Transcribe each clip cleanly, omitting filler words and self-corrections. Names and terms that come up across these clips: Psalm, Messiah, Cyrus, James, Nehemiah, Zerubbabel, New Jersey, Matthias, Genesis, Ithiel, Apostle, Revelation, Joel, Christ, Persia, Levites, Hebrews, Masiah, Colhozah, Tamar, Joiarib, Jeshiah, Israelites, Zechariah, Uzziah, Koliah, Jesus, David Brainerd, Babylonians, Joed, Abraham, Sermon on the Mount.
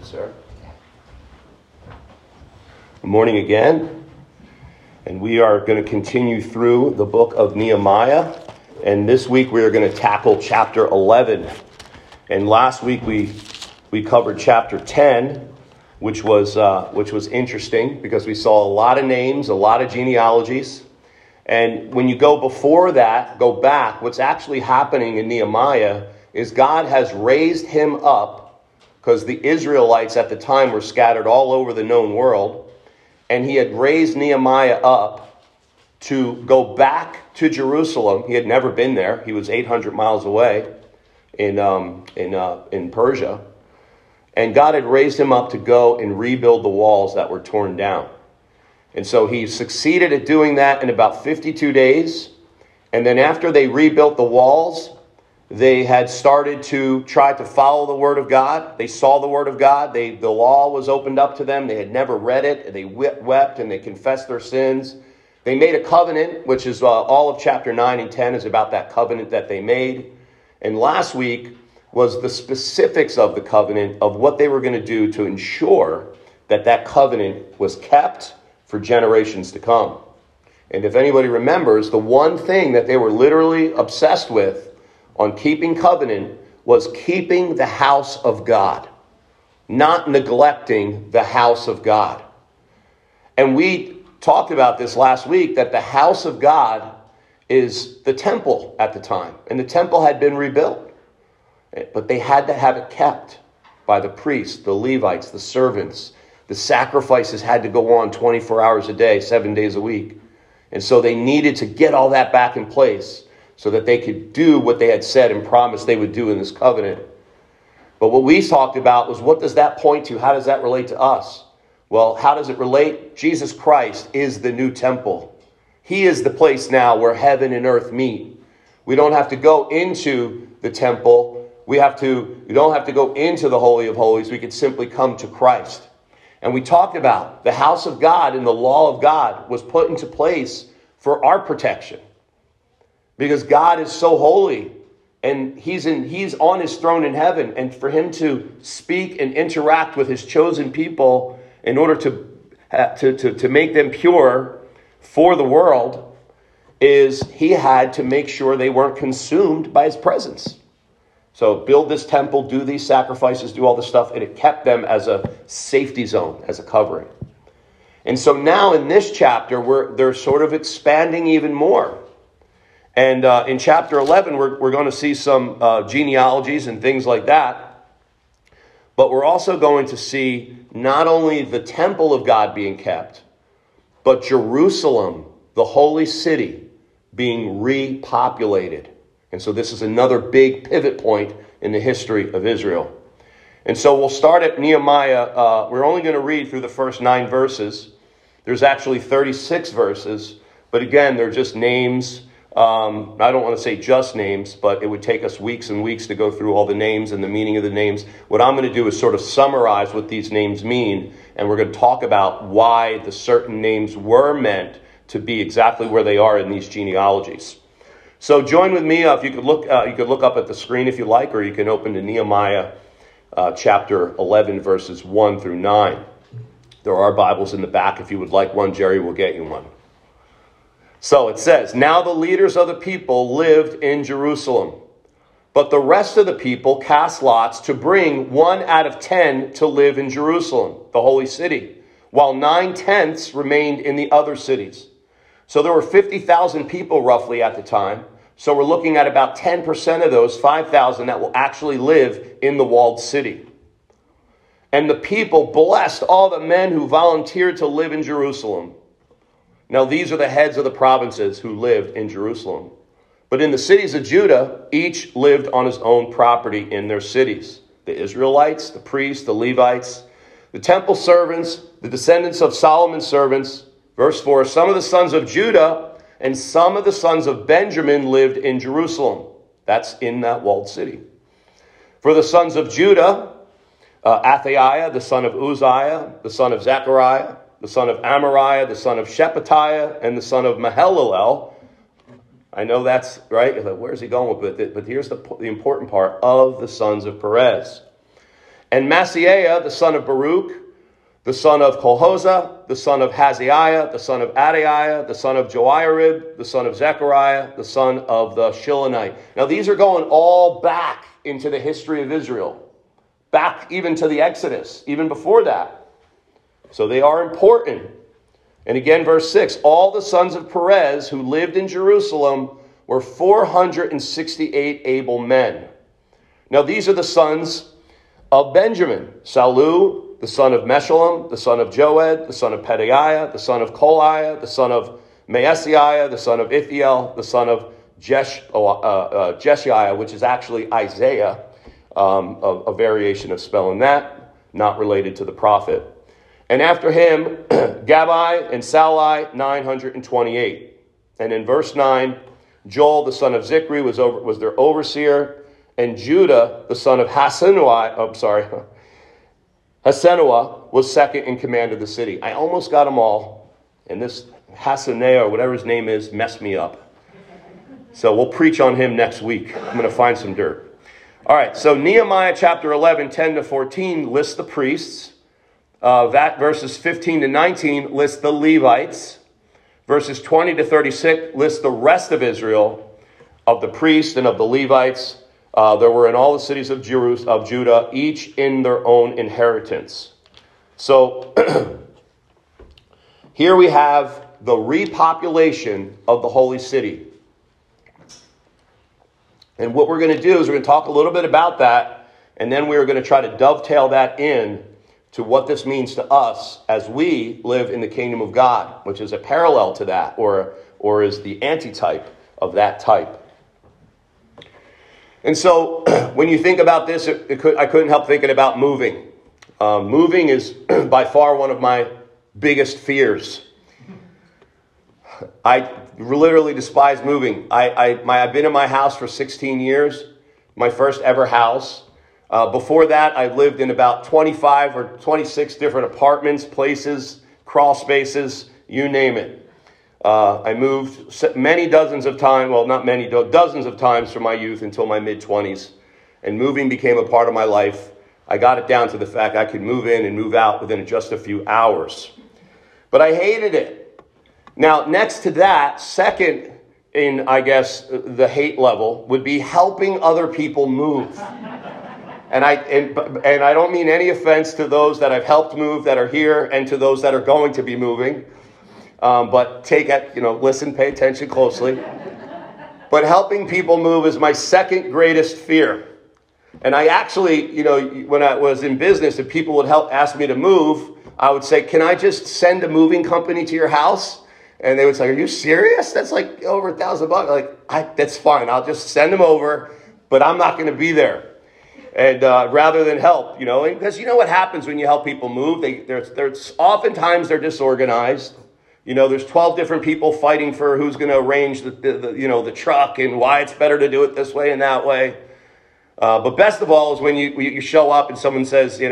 you, sir. Good morning again. And we are going to continue through the book of Nehemiah. And this week we are going to tackle chapter 11. And last week we covered chapter 10, which was interesting because we saw a lot of names, a lot of genealogies. And when you go back, what's actually happening in Nehemiah is God has raised him up because the Israelites at the time were scattered all over the known world. And he had raised Nehemiah up to go back to Jerusalem. He had never been there. He was 800 miles away in Persia. And God had raised him up to go and rebuild the walls that were torn down. And so he succeeded at doing that in about 52 days. And then after they rebuilt the walls, they had started to try to follow the word of God. They saw the word of God. The law was opened up to them. They had never read it. They wept and they confessed their sins. They made a covenant, which is all of chapter 9 and 10 is about that covenant that they made. And last week was the specifics of the covenant of what they were going to do to ensure that that covenant was kept for generations to come. And if anybody remembers, the one thing that they were literally obsessed with on keeping covenant was keeping the house of God, not neglecting the house of God. And we talked about this last week, that the house of God is the temple at the time, and the temple had been rebuilt, but they had to have it kept by the priests, the Levites, the servants. The sacrifices had to go on 24 hours a day, 7 days a week. And so they needed to get all that back in place so that they could do what they had said and promised they would do in this covenant. But what we talked about was, what does that point to? How does that relate to us? Well, how does it relate? Jesus Christ is the new temple. He is the place now where heaven and earth meet. We don't have to go into the temple. We don't have to go into the Holy of Holies. We could simply come to Christ. And we talked about the house of God and the law of God was put into place for our protection. Because God is so holy and he's on his throne in heaven. And for him to speak and interact with his chosen people in order to make them pure for the world is he had to make sure they weren't consumed by his presence. So build this temple, do these sacrifices, do all this stuff, and it kept them as a safety zone, as a covering. And so now in this chapter, they're sort of expanding even more. And in chapter 11, we're going to see some genealogies and things like that. But we're also going to see not only the temple of God being kept, but Jerusalem, the holy city, being repopulated. And so this is another big pivot point in the history of Israel. And so we'll start at Nehemiah. We're only going to read through the first 9 verses. There's actually 36 verses. But again, they're just names. I don't want to say just names, but it would take us weeks and weeks to go through all the names and the meaning of the names. What I'm going to do is sort of summarize what these names mean. And we're going to talk about why the certain names were meant to be exactly where they are in these genealogies. So join with me. If you could look up at the screen if you like, or you can open to Nehemiah chapter 11, verses 1 through 9. There are Bibles in the back. If you would like one, Jerry will get you one. So it says, "Now the leaders of the people lived in Jerusalem, but the rest of the people cast lots to bring 1 out of 10 to live in Jerusalem, the holy city, while 9/10 remained in the other cities." So there were 50,000 people roughly at the time. So we're looking at about 10% of those 5,000 that will actually live in the walled city. "And the people blessed all the men who volunteered to live in Jerusalem." Now these are the heads of the provinces who lived in Jerusalem. "But in the cities of Judah, each lived on his own property in their cities. The Israelites, the priests, the Levites, the temple servants, the descendants of Solomon's servants." Verse 4, "Some of the sons of Judah and some of the sons of Benjamin lived in Jerusalem." That's in that walled city. "For the sons of Judah, Athaiah, the son of Uzziah, the son of Zechariah, the son of Amariah, the son of Shephatiah, and the son of Mahelelel." I know that's right. Where's he going with it? But here's the important part. "Of the sons of Perez. And Masiah, the son of Baruch, the son of Colhozah, the son of Hazaiah, the son of Adaiah, the son of Joiarib, the son of Zechariah, the son of the Shilonite. Now these are going all back into the history of Israel, back even to the Exodus, even before that. So they are important. And again, verse 6, all the sons of Perez who lived in Jerusalem were 468 able men. Now these are the sons of Benjamin, Salu, the son of Meshullam, the son of Joed, the son of Pedaiah, the son of Koliah, the son of Maaseiah, the son of Ithiel, the son of Jeshiah, which is actually Isaiah, a variation of spelling that, not related to the prophet. And after him, Gabai and Sallai, 928. And in verse 9, Joel, the son of Zikri, was their overseer, and Judah, the son of Hassenuah was second in command of the city. I almost got them all, and this Hassenuah, or whatever his name is, messed me up. So we'll preach on him next week. I'm going to find some dirt. All right, so Nehemiah chapter 11, 10 to 14 lists the priests. Verses 15 to 19 lists the Levites. Verses 20 to 36 lists the rest of Israel, of the priests and of the Levites. There were in all the cities of Judah, each in their own inheritance. So here we have the repopulation of the holy city. And what we're going to do is we're going to talk a little bit about that, and then we're going to try to dovetail that in to what this means to us as we live in the kingdom of God, which is a parallel to that, or is the antitype of that type. And so when you think about this, I couldn't help thinking about moving. Moving is by far one of my biggest fears. I literally despise moving. I've been in my house for 16 years, my first ever house. Before that, I lived in about 25 or 26 different apartments, places, crawl spaces, you name it. I moved dozens of times from my youth until my mid-20s, and moving became a part of my life. I got it down to the fact I could move in and move out within just a few hours. But I hated it. Now, next to that, second in, I guess, the hate level would be helping other people move. And I don't mean any offense to those that I've helped move that are here and to those that are going to be moving. But pay attention closely. But helping people move is my second greatest fear. And I actually, when I was in business, if people would ask me to move, I would say, can I just send a moving company to your house? And they would say, are you serious? That's like over $1,000. That's fine. I'll just send them over, but I'm not going to be there. And rather than help, because you know what happens when you help people move? Oftentimes they're disorganized. There's 12 different people fighting for who's going to arrange the truck and why it's better to do it this way and that way. But best of all is when you show up and someone says, they're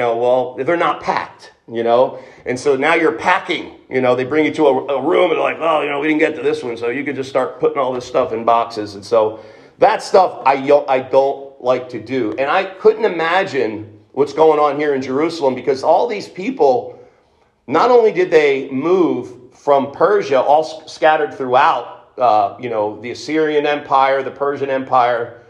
not packed, And so now you're packing, they bring you to a room and they're like, we didn't get to this one. So you could just start putting all this stuff in boxes. And so that stuff I don't like to do. And I couldn't imagine what's going on here in Jerusalem, because all these people, not only did they move from Persia, all scattered throughout, the Assyrian Empire, the Persian Empire.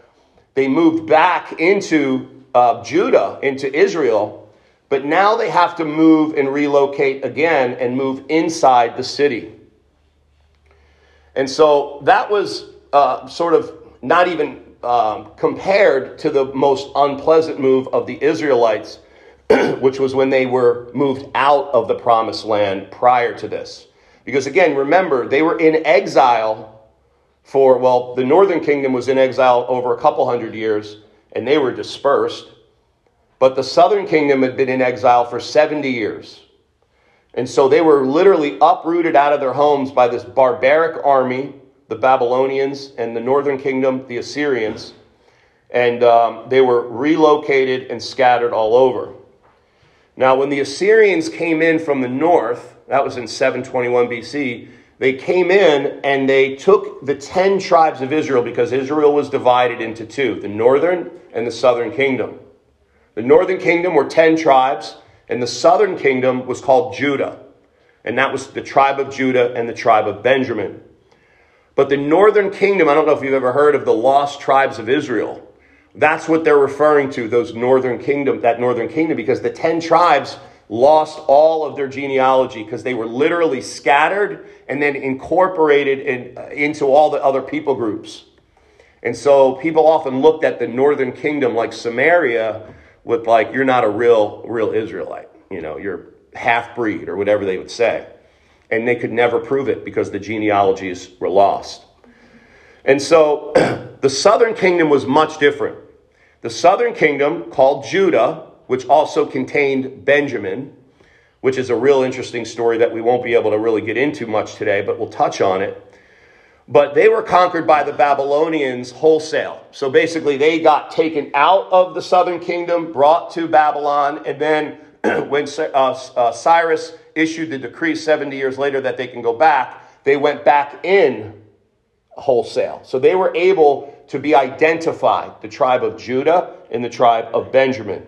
They moved back into Judah, into Israel, but now they have to move and relocate again and move inside the city. And so that was sort of not even compared to the most unpleasant move of the Israelites, which was when they were moved out of the promised land prior to this. Because again, remember, they were in exile the northern kingdom was in exile over a couple hundred years, and they were dispersed. But the southern kingdom had been in exile for 70 years. And so they were literally uprooted out of their homes by this barbaric army, the Babylonians, and the northern kingdom, the Assyrians. And they were relocated and scattered all over. Now, when the Assyrians came in from the north, that was in 721 BC, they came in and they took the 10 tribes of Israel, because Israel was divided into two, the northern and the southern kingdom. The northern kingdom were 10 tribes, and the southern kingdom was called Judah. And that was the tribe of Judah and the tribe of Benjamin. But the northern kingdom, I don't know if you've ever heard of the lost tribes of Israel. That's what they're referring to, those northern kingdom, that northern kingdom, because the 10 tribes lost all of their genealogy because they were literally scattered and then incorporated into all the other people groups. And so people often looked at the northern kingdom like Samaria with like, you're not a real Israelite. You know, you're half-breed or whatever they would say. And they could never prove it because the genealogies were lost. And so the southern kingdom was much different. The southern kingdom, called Judah, which also contained Benjamin, which is a real interesting story that we won't be able to really get into much today, but we'll touch on it. But they were conquered by the Babylonians wholesale. So basically they got taken out of the southern kingdom, brought to Babylon, and then when Cyrus issued the decree 70 years later that they can go back, they went back in wholesale. So they were able to be identified, the tribe of Judah and the tribe of Benjamin.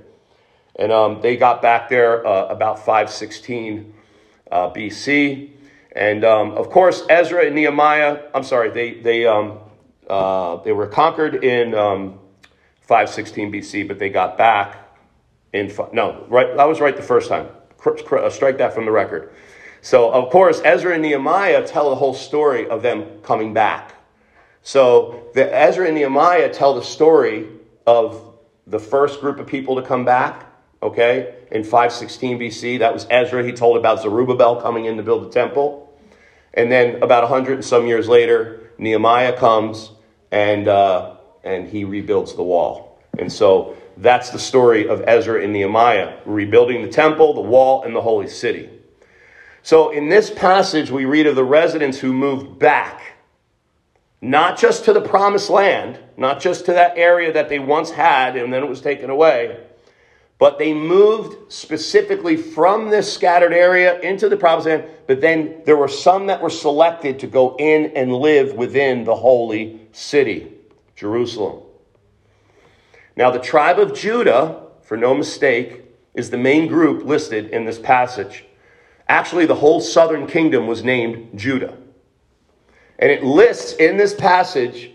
And they got back there about 516 BC. And of course, Ezra and Nehemiah, they were conquered in 516 BC, but they got back. I was right the first time. Strike that from the record. So, of course, Ezra and Nehemiah tell the whole story of them coming back. So, Ezra and Nehemiah tell the story of the first group of people to come back, okay, in 516 BC. That was Ezra. He told about Zerubbabel coming in to build the temple. And then about 100 and some years later, Nehemiah comes and he rebuilds the wall. And so that's the story of Ezra and Nehemiah, rebuilding the temple, the wall, and the holy city. So in this passage, we read of the residents who moved back, not just to the promised land, not just to that area that they once had and then it was taken away, but they moved specifically from this scattered area into the promised land, but then there were some that were selected to go in and live within the holy city, Jerusalem. Now, the tribe of Judah, for no mistake, is the main group listed in this passage. Actually, the whole southern kingdom was named Judah. And it lists in this passage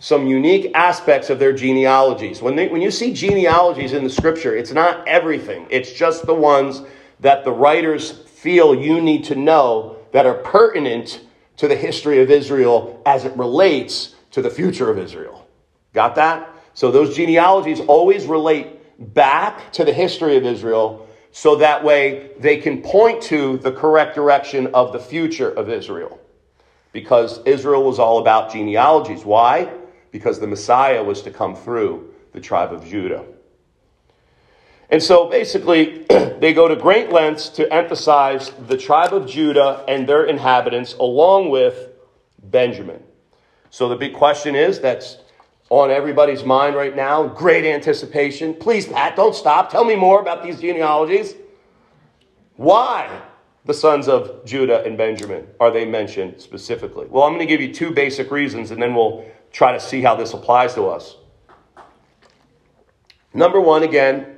some unique aspects of their genealogies. When you see genealogies in the scripture, it's not everything. It's just the ones that the writers feel you need to know that are pertinent to the history of Israel as it relates to the future of Israel. Got that? So those genealogies always relate back to the history of Israel, so that way they can point to the correct direction of the future of Israel. Because Israel was all about genealogies. Why? Because the Messiah was to come through the tribe of Judah. And so basically, they go to great lengths to emphasize the tribe of Judah and their inhabitants, along with Benjamin. So the big question is, that's on everybody's mind right now, great anticipation. Please, Pat, don't stop. Tell me more about these genealogies. Why the sons of Judah and Benjamin are they mentioned specifically? Well, I'm going to give you two basic reasons, and then we'll try to see how this applies to us. Number one, again,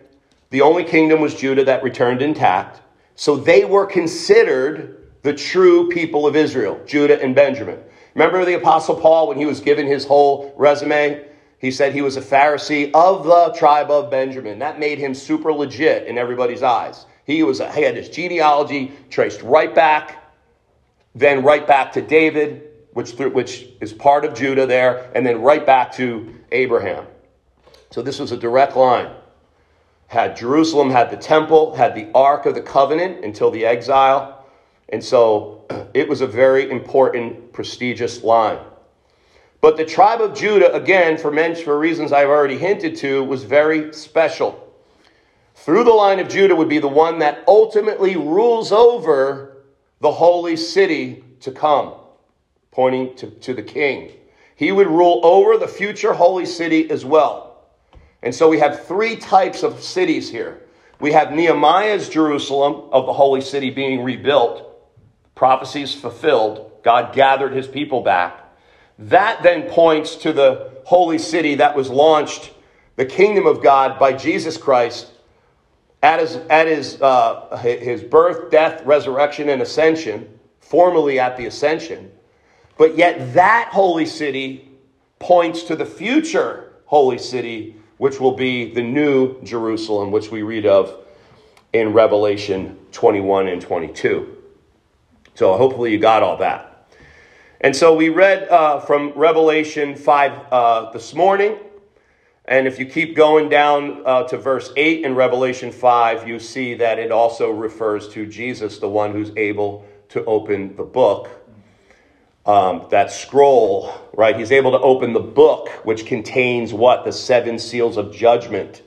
the only kingdom was Judah that returned intact. So they were considered the true people of Israel, Judah and Benjamin. Remember the Apostle Paul, when he was given his whole resume, he said he was a Pharisee of the tribe of Benjamin. That made him super legit in everybody's eyes. He had his genealogy traced right back, then right back to David, which is part of Judah there, and then right back to Abraham. So this was a direct line. Jerusalem had the temple, had the Ark of the Covenant until the exile. And so it was a very important, prestigious line. But the tribe of Judah, again, for reasons I've already hinted to, was very special. Through the line of Judah would be the one that ultimately rules over the holy city to come, pointing to the king. He would rule over the future holy city as well. And so we have three types of cities here. We have Nehemiah's Jerusalem of the holy city being rebuilt, prophecies fulfilled, God gathered his people back. That then points to the holy city that was launched, the kingdom of God, by Jesus Christ At his birth, death, resurrection, and ascension, formerly at the ascension, but yet that holy city points to the future holy city, which will be the new Jerusalem, which we read of in Revelation 21 and 22. So hopefully you got all that. And so we read from Revelation 5 this morning. And if you keep going down to verse 8 in Revelation 5, you see that it also refers to Jesus, the one who's able to open the book, that scroll, right? He's able to open the book, which contains what? The seven seals of judgment.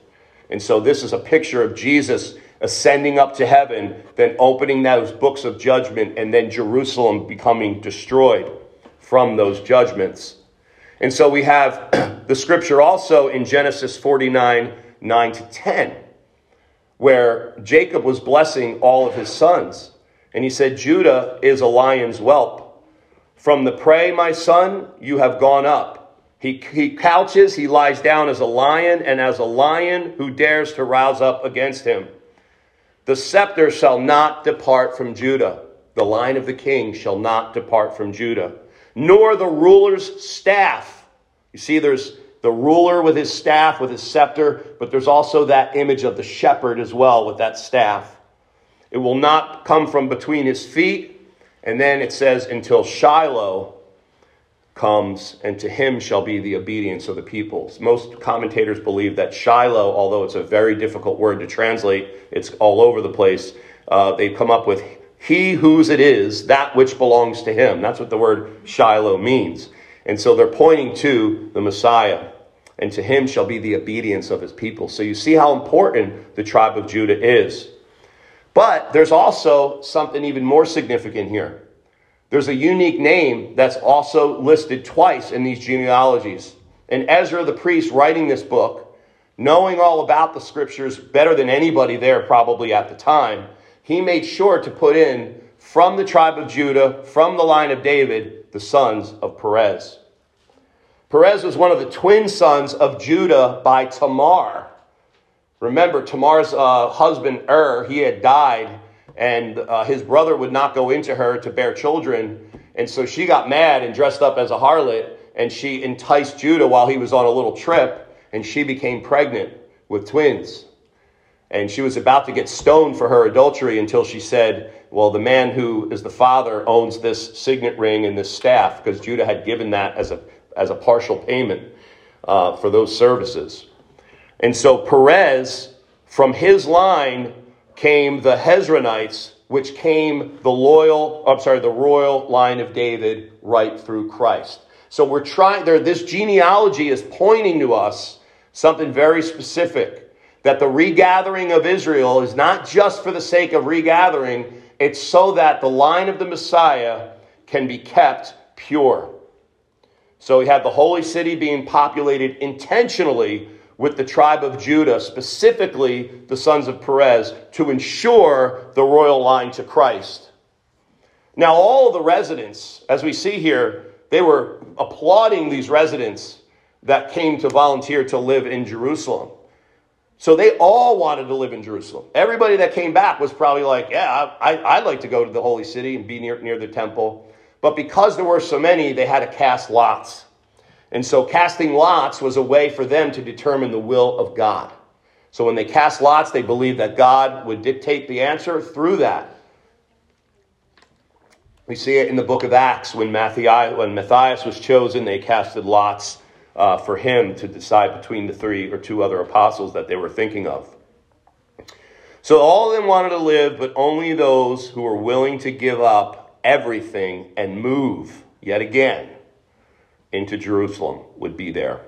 And so this is a picture of Jesus ascending up to heaven, then opening those books of judgment, and then Jerusalem becoming destroyed from those judgments. And so we have the scripture also in Genesis 49, 9 to 10, where Jacob was blessing all of his sons. And he said, Judah is a lion's whelp. From the prey, my son, you have gone up. He couches, he lies down as a lion, and as a lion who dares to rouse up against him. The scepter shall not depart from Judah. The line of the king shall not depart from Judah. Nor the ruler's staff. You see, there's the ruler with his staff, with his scepter, but there's also that image of the shepherd as well with that staff. It will not come from between his feet. And then it says, until Shiloh comes, and to him shall be the obedience of the peoples. Most commentators believe that Shiloh, although it's a very difficult word to translate, it's all over the place, they've come up with he whose it is, that which belongs to him. That's what the word Shiloh means. And so they're pointing to the Messiah. And to him shall be the obedience of his people. So you see how important the tribe of Judah is. But there's also something even more significant here. There's a unique name that's also listed twice in these genealogies. And Ezra the priest, writing this book, knowing all about the scriptures better than anybody there probably at the time, he made sure to put in, from the tribe of Judah, from the line of David, the sons of Perez. Perez was one of the twin sons of Judah by Tamar. Remember, Tamar's husband, he had died, and his brother would not go into her to bear children. And so she got mad and dressed up as a harlot, and she enticed Judah while he was on a little trip, and she became pregnant with twins. And she was about to get stoned for her adultery until she said, well, the man who is the father owns this signet ring and this staff, because Judah had given that as a partial payment for those services. And so Perez, from his line came the Hezronites, which came the royal line of David right through Christ. So we're trying there. This genealogy is pointing to us something very specific. That the regathering of Israel is not just for the sake of regathering, it's so that the line of the Messiah can be kept pure. So we have the holy city being populated intentionally with the tribe of Judah, specifically the sons of Perez, to ensure the royal line to Christ. Now all the residents, as we see here, they were applauding these residents that came to volunteer to live in Jerusalem. So they all wanted to live in Jerusalem. Everybody that came back was probably like, yeah, I'd like to go to the holy city and be near the temple. But because there were so many, they had to cast lots. And so casting lots was a way for them to determine the will of God. So when they cast lots, they believed that God would dictate the answer through that. We see it in the book of Acts when Matthias was chosen, they casted lots for him to decide between the three or two other apostles that they were thinking of. So all of them wanted to live, but only those who were willing to give up everything and move, yet again, into Jerusalem would be there.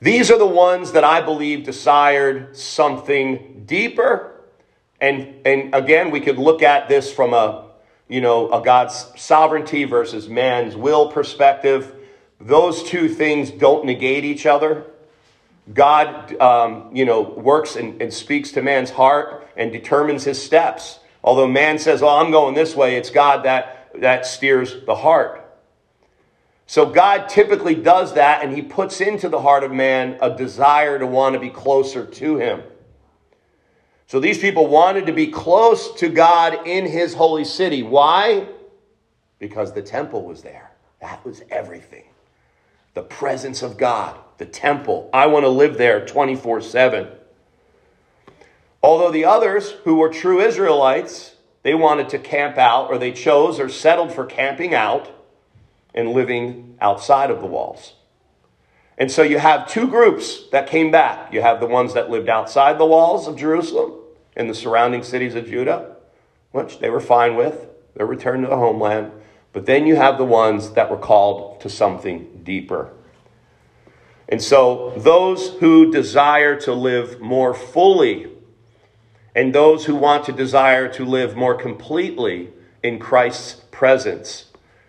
These are the ones that I believe desired something deeper. And again, we could look at this from a God's sovereignty versus man's will perspective. Those two things don't negate each other. God, works and speaks to man's heart and determines his steps. Although man says, well, I'm going this way, it's God that steers the heart. So God typically does that, and he puts into the heart of man a desire to want to be closer to him. So these people wanted to be close to God in his holy city. Why? Because the temple was there. That was everything. The presence of God, the temple. I want to live there 24/7. Although the others who were true Israelites, they wanted to camp out, or they chose or settled for camping out and living outside of the walls. And so you have two groups that came back. You have the ones that lived outside the walls of Jerusalem and the surrounding cities of Judah, which they were fine with, their return to the homeland. But then you have the ones that were called to something deeper. And so those who desire to live more fully and those who want to desire to live more completely in Christ's presence,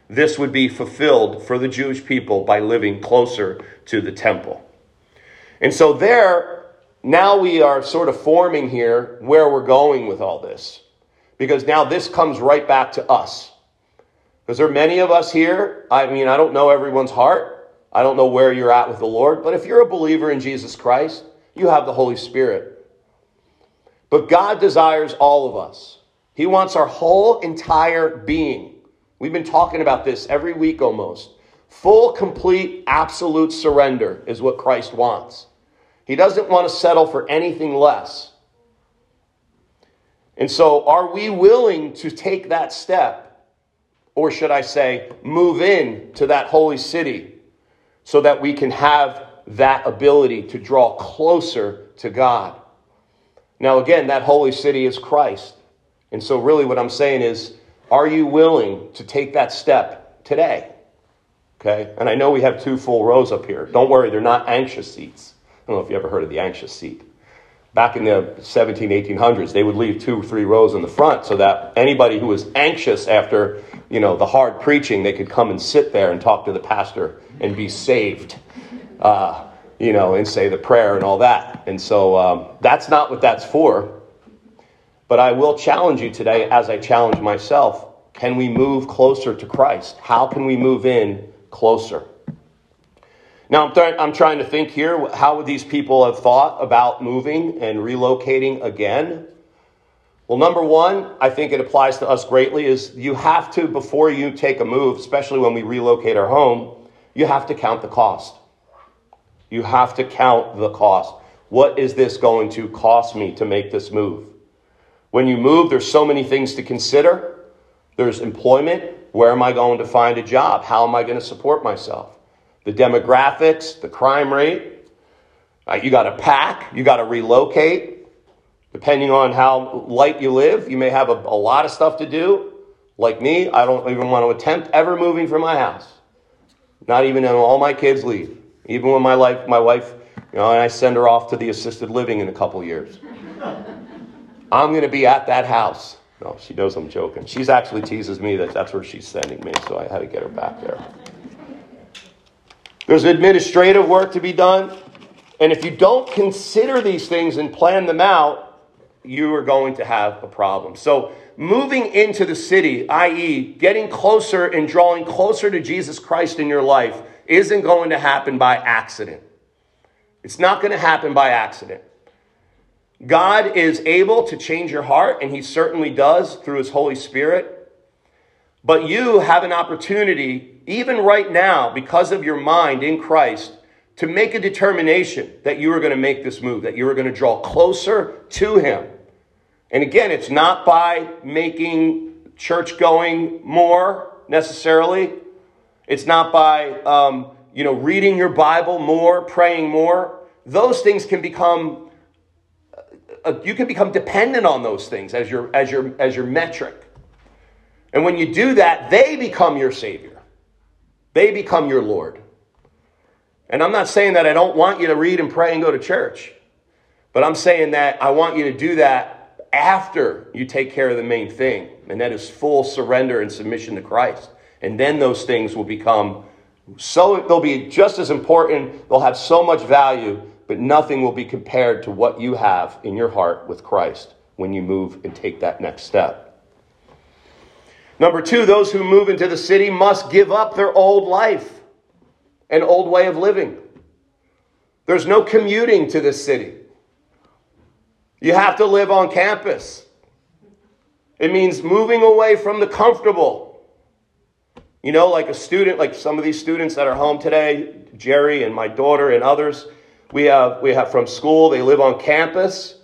this would be fulfilled for the Jewish people by living closer to the temple. And so there, now we are sort of forming here where we're going with all this, because now this comes right back to us. Because there are many of us here, I mean, I don't know everyone's heart. I don't know where you're at with the Lord. But if you're a believer in Jesus Christ, you have the Holy Spirit. But God desires all of us. He wants our whole entire being. We've been talking about this every week almost. Full, complete, absolute surrender is what Christ wants. He doesn't want to settle for anything less. And so are we willing to take that step? Or should I say, move in to that holy city so that we can have that ability to draw closer to God. Now, again, that holy city is Christ. And so really what I'm saying is, are you willing to take that step today? Okay. And I know we have two full rows up here. Don't worry, they're not anxious seats. I don't know if you ever heard of the anxious seat. Back in the 1700s, 1800s, they would leave two or three rows in the front so that anybody who was anxious after, you know, the hard preaching, they could come and sit there and talk to the pastor and be saved, you know, and say the prayer and all that. And so that's not what that's for. But I will challenge you today, as I challenge myself, can we move closer to Christ? How can we move in closer? Now, I'm trying to think here, how would these people have thought about moving and relocating again? Well, number one, I think it applies to us greatly, is you have to, before you take a move, especially when we relocate our home, you have to count the cost. You have to count the cost. What is this going to cost me to make this move? When you move, there's so many things to consider. There's employment. Where am I going to find a job? How am I going to support myself? The demographics, the crime rate, you got to pack, you got to relocate. Depending on how light you live, you may have a lot of stuff to do. Like me, I don't even want to attempt ever moving from my house. Not even when all my kids leave. Even when my wife, you know, and I send her off to the assisted living in a couple years. I'm going to be at that house. No, she knows I'm joking. She's actually teases me that that's where she's sending me, so I had to get her back there. There's administrative work to be done. And if you don't consider these things and plan them out, you are going to have a problem. So moving into the city, i.e. getting closer and drawing closer to Jesus Christ in your life, isn't going to happen by accident. It's not going to happen by accident. God is able to change your heart, and he certainly does through his Holy Spirit. But you have an opportunity, even right now, because of your mind in Christ, to make a determination that you are going to make this move, that you are going to draw closer to him. And again, it's not by making church going more necessarily. It's not by, reading your Bible more, praying more. Those things can become, you can become dependent on those things as your metric. And when you do that, they become your Savior. They become your Lord. And I'm not saying that I don't want you to read and pray and go to church. But I'm saying that I want you to do that after you take care of the main thing. And that is full surrender and submission to Christ. And then those things will become so, they'll be just as important. They'll have so much value. But nothing will be compared to what you have in your heart with Christ when you move and take that next step. Number two, those who move into the city must give up their old life and old way of living. There's no commuting to this city. You have to live on campus. It means moving away from the comfortable. You know, like a student, like some of these students that are home today, Jerry and my daughter and others, we have from school, they live on campus.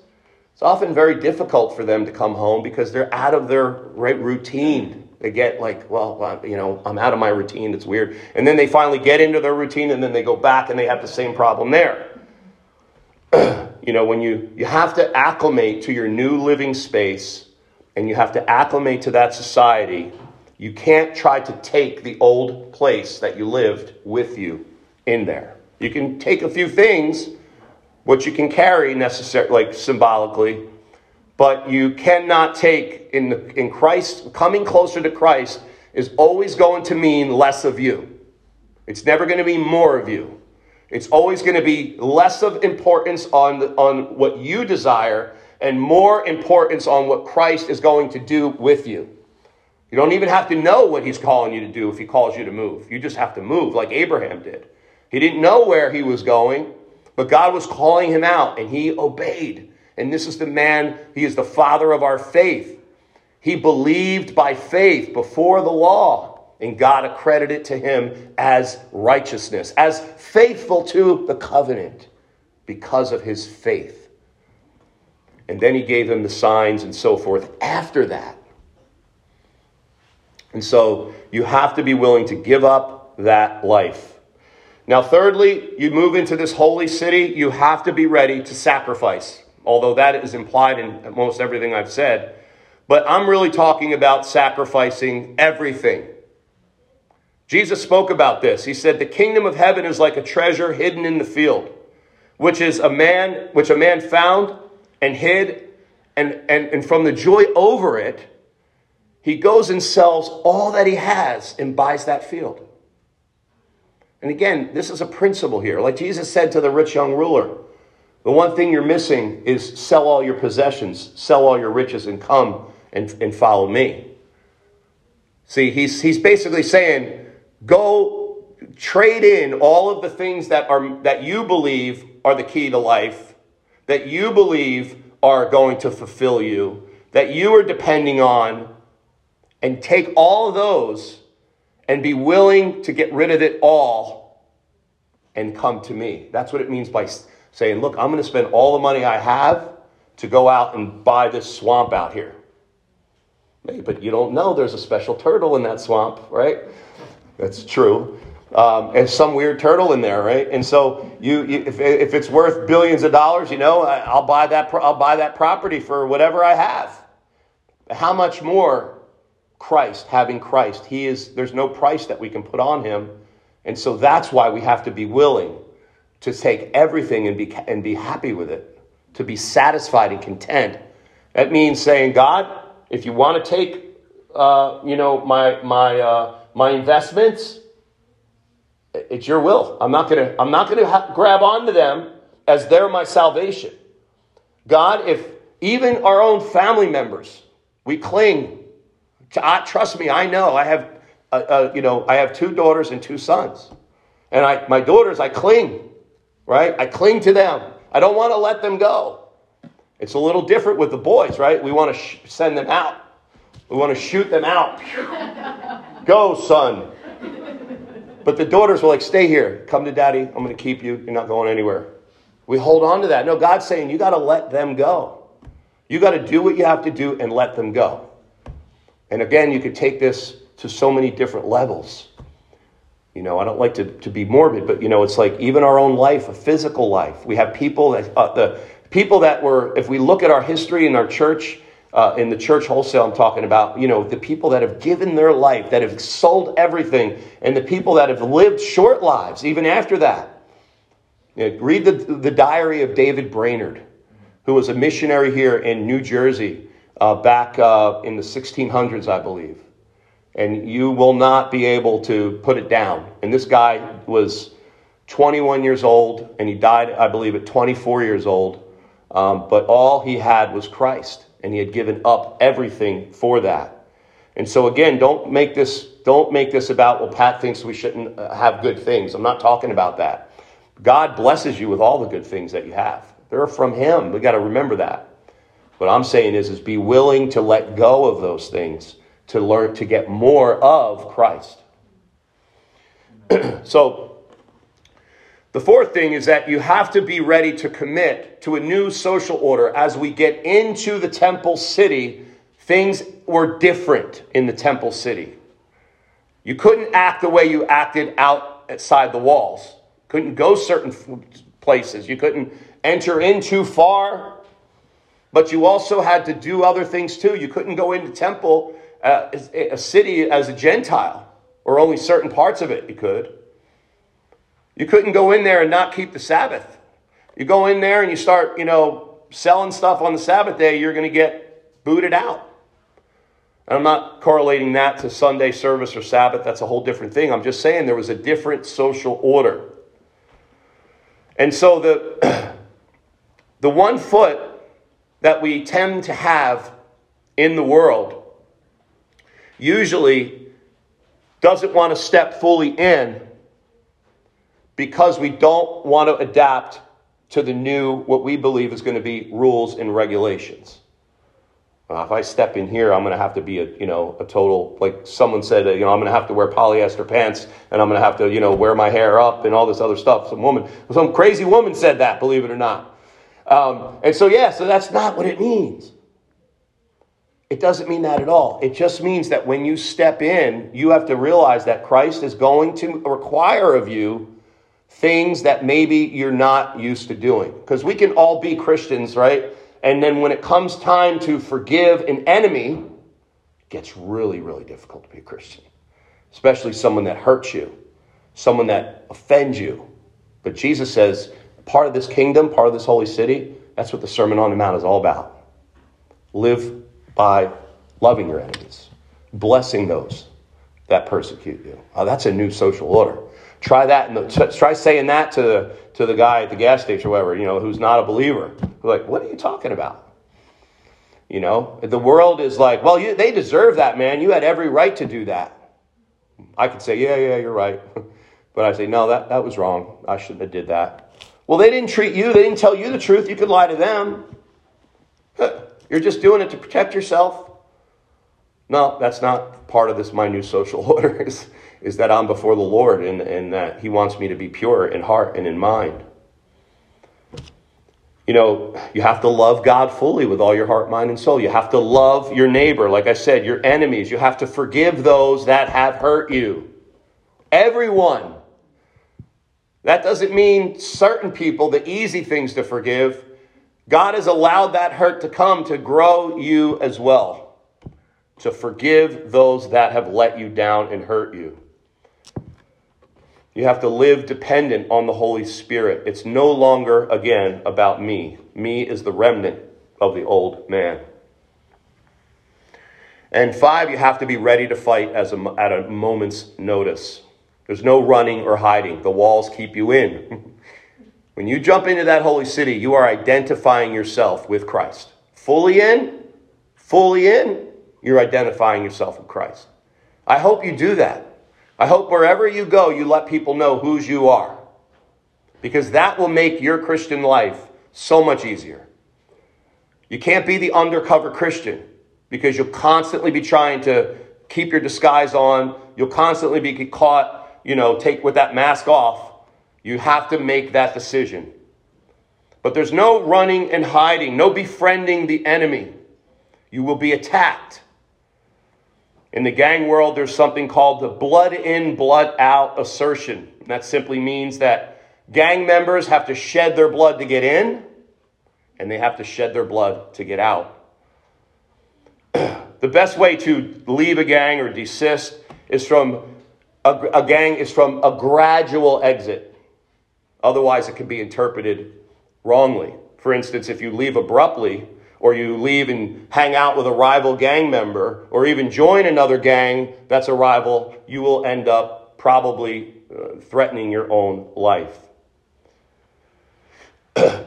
It's often very difficult for them to come home because they're out of their routine. They get like, well, you know, I'm out of my routine. It's weird. And then they finally get into their routine and then they go back and they have the same problem there. You know, when you have to acclimate to your new living space and you have to acclimate to that society, you can't try to take the old place that you lived with you in there. You can take a few things, what you can carry necessarily, like symbolically, but you cannot take in Christ. Coming closer to Christ is always going to mean less of you. It's never going to be more of you. It's always going to be less of importance on what you desire and more importance on what Christ is going to do with you. You don't even have to know what he's calling you to do if he calls you to move. You just have to move like Abraham did. He didn't know where he was going, but God was calling him out, and he obeyed. And this is the man, he is the father of our faith. He believed by faith before the law, and God accredited it to him as righteousness, as faithful to the covenant because of his faith. And then he gave him the signs and so forth after that. And so you have to be willing to give up that life. Now, thirdly, you move into this holy city, you have to be ready to sacrifice, although that is implied in most everything I've said. But I'm really talking about sacrificing everything. Jesus spoke about this. He said, the kingdom of heaven is like a treasure hidden in the field, which a man found and hid, and from the joy over it, he goes and sells all that he has and buys that field. And again, this is a principle here. Like Jesus said to the rich young ruler, the one thing you're missing is sell all your possessions, sell all your riches, and come and follow me. See, he's basically saying, go trade in all of the things that you believe are the key to life, that you believe are going to fulfill you, that you are depending on, and take all of those and be willing to get rid of it all and come to me. That's what it means by saying, look, I'm going to spend all the money I have to go out and buy this swamp out here. But you don't know there's a special turtle in that swamp, right? That's true. There's some weird turtle in there, right? And so if it's worth billions of dollars, you know, I'll buy that property for whatever I have. How much more? Christ, having Christ, there's no price that we can put on him. And so that's why we have to be willing to take everything and be happy with it, to be satisfied and content. That means saying, God, if you want to take, my investments, it's your will. I'm not going to grab onto them as they're my salvation. God, if even our own family members, we cling. Trust me, I know. I have 2 daughters and 2 sons, and my daughters, I cling, right? I cling to them. I don't want to let them go. It's a little different with the boys, right? We want to send them out. We want to shoot them out. Go, son. But the daughters were like, stay here. Come to daddy. I'm going to keep you. You're not going anywhere. We hold on to that. No, God's saying you got to let them go. You got to do what you have to do and let them go. And again, you could take this to so many different levels. You know, I don't like to be morbid, but, you know, it's like even our own life, a physical life. We have people if we look at our history in our church, in the church wholesale I'm talking about, you know, the people that have given their life, that have sold everything, and the people that have lived short lives even after that. You know, read the diary of David Brainerd, who was a missionary here in New Jersey, back in the 1600s, I believe. And you will not be able to put it down. And this guy was 21 years old, and he died, I believe, at 24 years old. But all he had was Christ, and he had given up everything for that. And so again, don't make this about, well, Pat thinks we shouldn't have good things. I'm not talking about that. God blesses you with all the good things that you have. They're from him. We got to remember that. What I'm saying is be willing to let go of those things to learn to get more of Christ. So, the fourth thing is that you have to be ready to commit to a new social order. As we get into the temple city, things were different in the temple city. You couldn't act the way you acted outside the walls. Couldn't go certain places. You couldn't enter in too far. But you also had to do other things too. You couldn't go into temple, a city as a Gentile, or only certain parts of it you could. You couldn't go in there and not keep the Sabbath. You go in there and you start, selling stuff on the Sabbath day, you're going to get booted out. And I'm not correlating that to Sunday service or Sabbath. That's a whole different thing. I'm just saying there was a different social order. And so the one foot that we tend to have in the world usually doesn't want to step fully in because we don't want to adapt to the new, what we believe is going to be rules and regulations. If I step in here, I'm going to have to be a total, like someone said, I'm going to have to wear polyester pants and I'm going to have to, wear my hair up and all this other stuff. Some crazy woman said that, believe it or not. So that's not what it means. It doesn't mean that at all. It just means that when you step in, you have to realize that Christ is going to require of you things that maybe you're not used to doing. Because we can all be Christians, right? And then when it comes time to forgive an enemy, it gets really, really difficult to be a Christian. Especially someone that hurts you, someone that offends you. But Jesus says, part of this kingdom, part of this holy city, that's what the Sermon on the Mount is all about. Live by loving your enemies, blessing those that persecute you. Oh, that's a new social order. Try that. Try saying that to the guy at the gas station or whatever, who's not a believer. We're like, what are you talking about? The world is like, well, they deserve that, man. You had every right to do that. I could say, yeah, you're right. But I say, no, that was wrong. I shouldn't have did that. Well, they didn't treat you. They didn't tell you the truth. You could lie to them. You're just doing it to protect yourself. No, that's not part of this. My new social order is that I'm before the Lord and that he wants me to be pure in heart and in mind. You have to love God fully with all your heart, mind, and soul. You have to love your neighbor. Like I said, your enemies. You have to forgive those that have hurt you. Everyone. That doesn't mean certain people, the easy things to forgive. God has allowed that hurt to come to grow you as well. To forgive those that have let you down and hurt you. You have to live dependent on the Holy Spirit. It's no longer, again, about me. Me is the remnant of the old man. And 5, you have to be ready to fight at a moment's notice. There's no running or hiding. The walls keep you in. When you jump into that holy city, you are identifying yourself with Christ. Fully in, you're identifying yourself with Christ. I hope you do that. I hope wherever you go, you let people know whose you are. Because that will make your Christian life so much easier. You can't be the undercover Christian because you'll constantly be trying to keep your disguise on. You'll constantly be caught. Take with that mask off. You have to make that decision. But there's no running and hiding, no befriending the enemy. You will be attacked. In the gang world, there's something called the blood in, blood out assertion. And that simply means that gang members have to shed their blood to get in, and they have to shed their blood to get out. The best way to leave a gang or desist is from a gradual exit. Otherwise, it can be interpreted wrongly. For instance, if you leave abruptly, or you leave and hang out with a rival gang member, or even join another gang that's a rival, you will end up probably threatening your own life.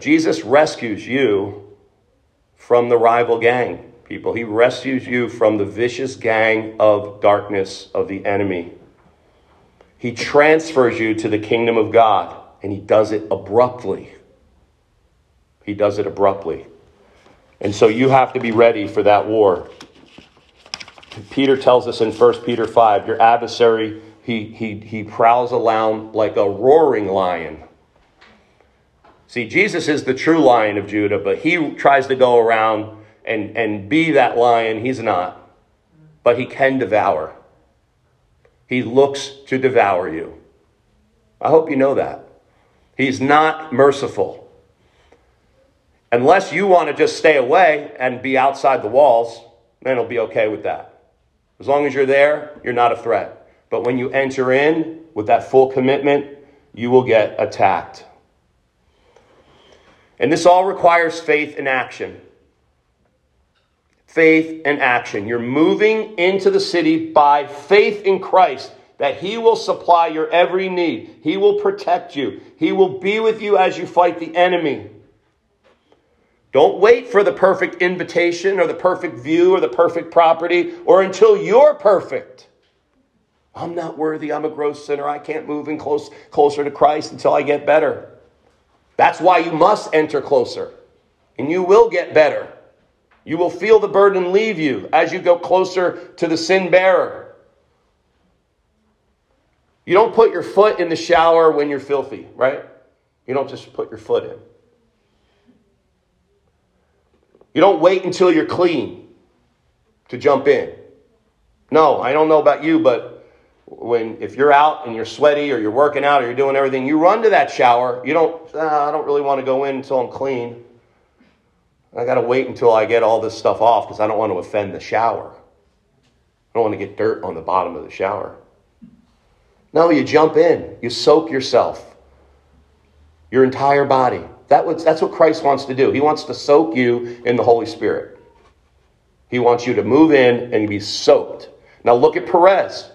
Jesus rescues you from the rival gang, people. He rescues you from the vicious gang of darkness of the enemy. He transfers you to the kingdom of God, and he does it abruptly. And so you have to be ready for that war. Peter tells us in 1 Peter 5, your adversary, he prowls around like a roaring lion. See, Jesus is the true Lion of Judah, but he tries to go around and be that lion. He's not. But he can devour. He looks to devour you. I hope you know that. He's not merciful. Unless you want to just stay away and be outside the walls, then it'll be okay with that. As long as you're there, you're not a threat. But when you enter in with that full commitment, you will get attacked. And this all requires faith and action. Faith and action. You're moving into the city by faith in Christ, that he will supply your every need. He will protect you. He will be with you as you fight the enemy. Don't wait for the perfect invitation or the perfect view or the perfect property or until you're perfect. I'm not worthy. I'm a gross sinner. I can't move in closer to Christ until I get better. That's why you must enter closer, and you will get better. You will feel the burden leave you as you go closer to the sin bearer. You don't put your foot in the shower when you're filthy, right? You don't just put your foot in. You don't wait until you're clean to jump in. No, I don't know about you, but if you're out and you're sweaty or you're working out or you're doing everything, you run to that shower. You don't, I don't really want to go in until I'm clean. I got to wait until I get all this stuff off because I don't want to offend the shower. I don't want to get dirt on the bottom of the shower. No, you jump in. You soak yourself. Your entire body. That's what Christ wants to do. He wants to soak you in the Holy Spirit. He wants you to move in and be soaked. Now look at Perez.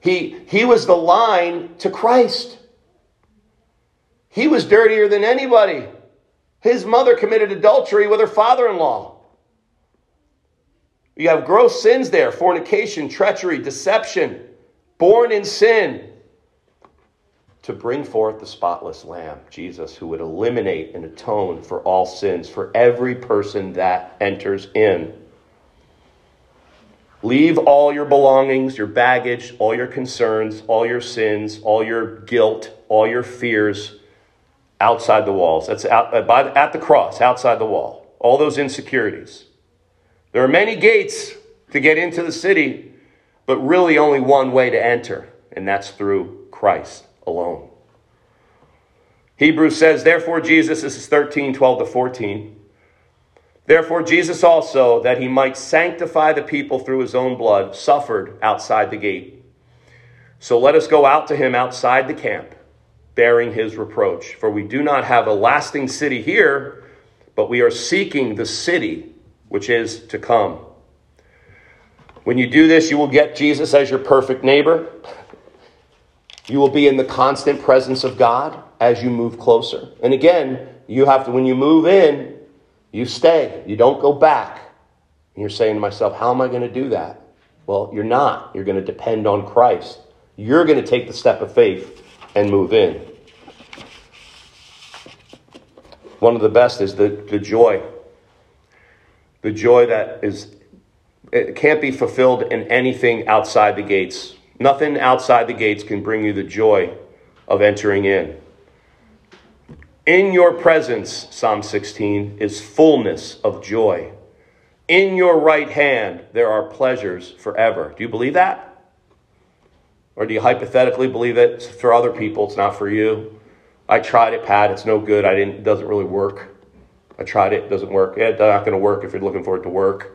He was the line to Christ. He was dirtier than anybody. His mother committed adultery with her father-in-law. You have gross sins there. Fornication, treachery, deception. Born in sin, to bring forth the spotless Lamb, Jesus, who would eliminate and atone for all sins, for every person that enters in. Leave all your belongings, your baggage, all your concerns, all your sins, all your guilt, all your fears outside the walls. That's at the cross, outside the wall. All those insecurities. There are many gates to get into the city, but really only one way to enter, and that's through Christ alone. Hebrews says, therefore Jesus, this is 13:12-14, therefore Jesus also, that he might sanctify the people through his own blood, suffered outside the gate. So let us go out to him outside the camp, bearing his reproach. For we do not have a lasting city here, but we are seeking the city which is to come. When you do this, you will get Jesus as your perfect neighbor. You will be in the constant presence of God as you move closer. And again, you have to, when you move in, you stay. You don't go back. And you're saying to myself, how am I going to do that? Well, you're not. You're going to depend on Christ. You're going to take the step of faith and move in. One of the best is the joy. The joy that is... It can't be fulfilled in anything outside the gates. Nothing outside the gates can bring you the joy of entering in. In your presence, Psalm 16, is fullness of joy. In your right hand, there are pleasures forever. Do you believe that? Or do you hypothetically believe it for other people? It's not for you. I tried it, Pat. It's no good. It doesn't really work. I tried it. It doesn't work. Yeah, it's not going to work if you're looking for it to work.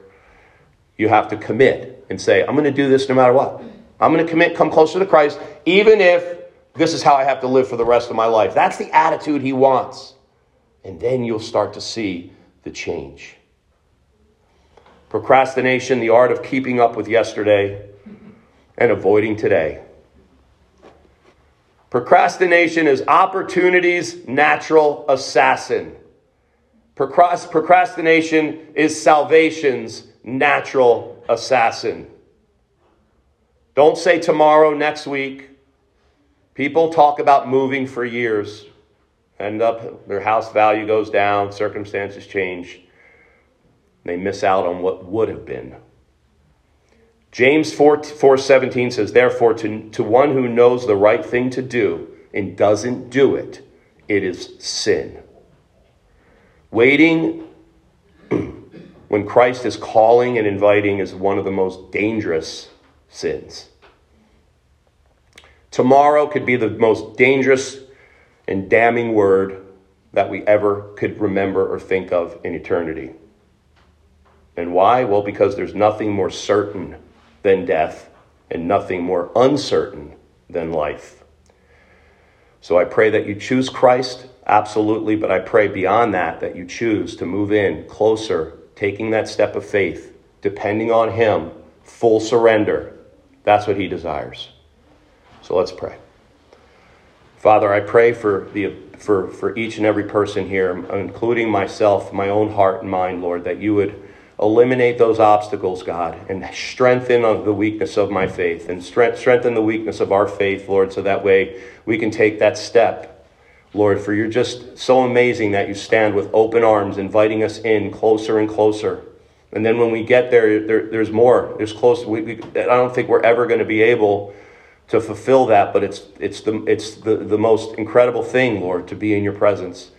You have to commit and say, I'm going to do this no matter what. I'm going to commit, come closer to Christ, even if this is how I have to live for the rest of my life. That's the attitude he wants. And then you'll start to see the change. Procrastination, the art of keeping up with yesterday and avoiding today. Procrastination is opportunity's natural assassin. Procrastination is salvation's natural assassin. Don't say tomorrow, next week. People talk about moving for years. End up, their house value goes down, circumstances change. They miss out on what would have been. James 4:17 says, therefore, to one who knows the right thing to do and doesn't do it, it is sin. Waiting when Christ is calling and inviting is one of the most dangerous sins. Tomorrow could be the most dangerous and damning word that we ever could remember or think of in eternity. And why? Well, because there's nothing more certain than death and nothing more uncertain than life. So I pray that you choose Christ, absolutely, but I pray beyond that, that you choose to move in closer, taking that step of faith, depending on him, full surrender. That's what he desires. So let's pray. Father, I pray for each and every person here, including myself, my own heart and mind, Lord, that you would eliminate those obstacles, God, and strengthen the weakness of my faith and strengthen the weakness of our faith, Lord, so that way we can take that step, Lord, for you're just so amazing that you stand with open arms, inviting us in closer and closer. And then when we get there's more. There's close. I don't think we're ever going to be able to fulfill that, but it's the most incredible thing, Lord, to be in your presence.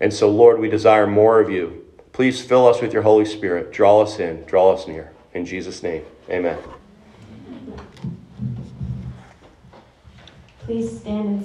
And so, Lord, we desire more of you. Please fill us with your Holy Spirit. Draw us in. Draw us near. In Jesus' name, amen. Please stand and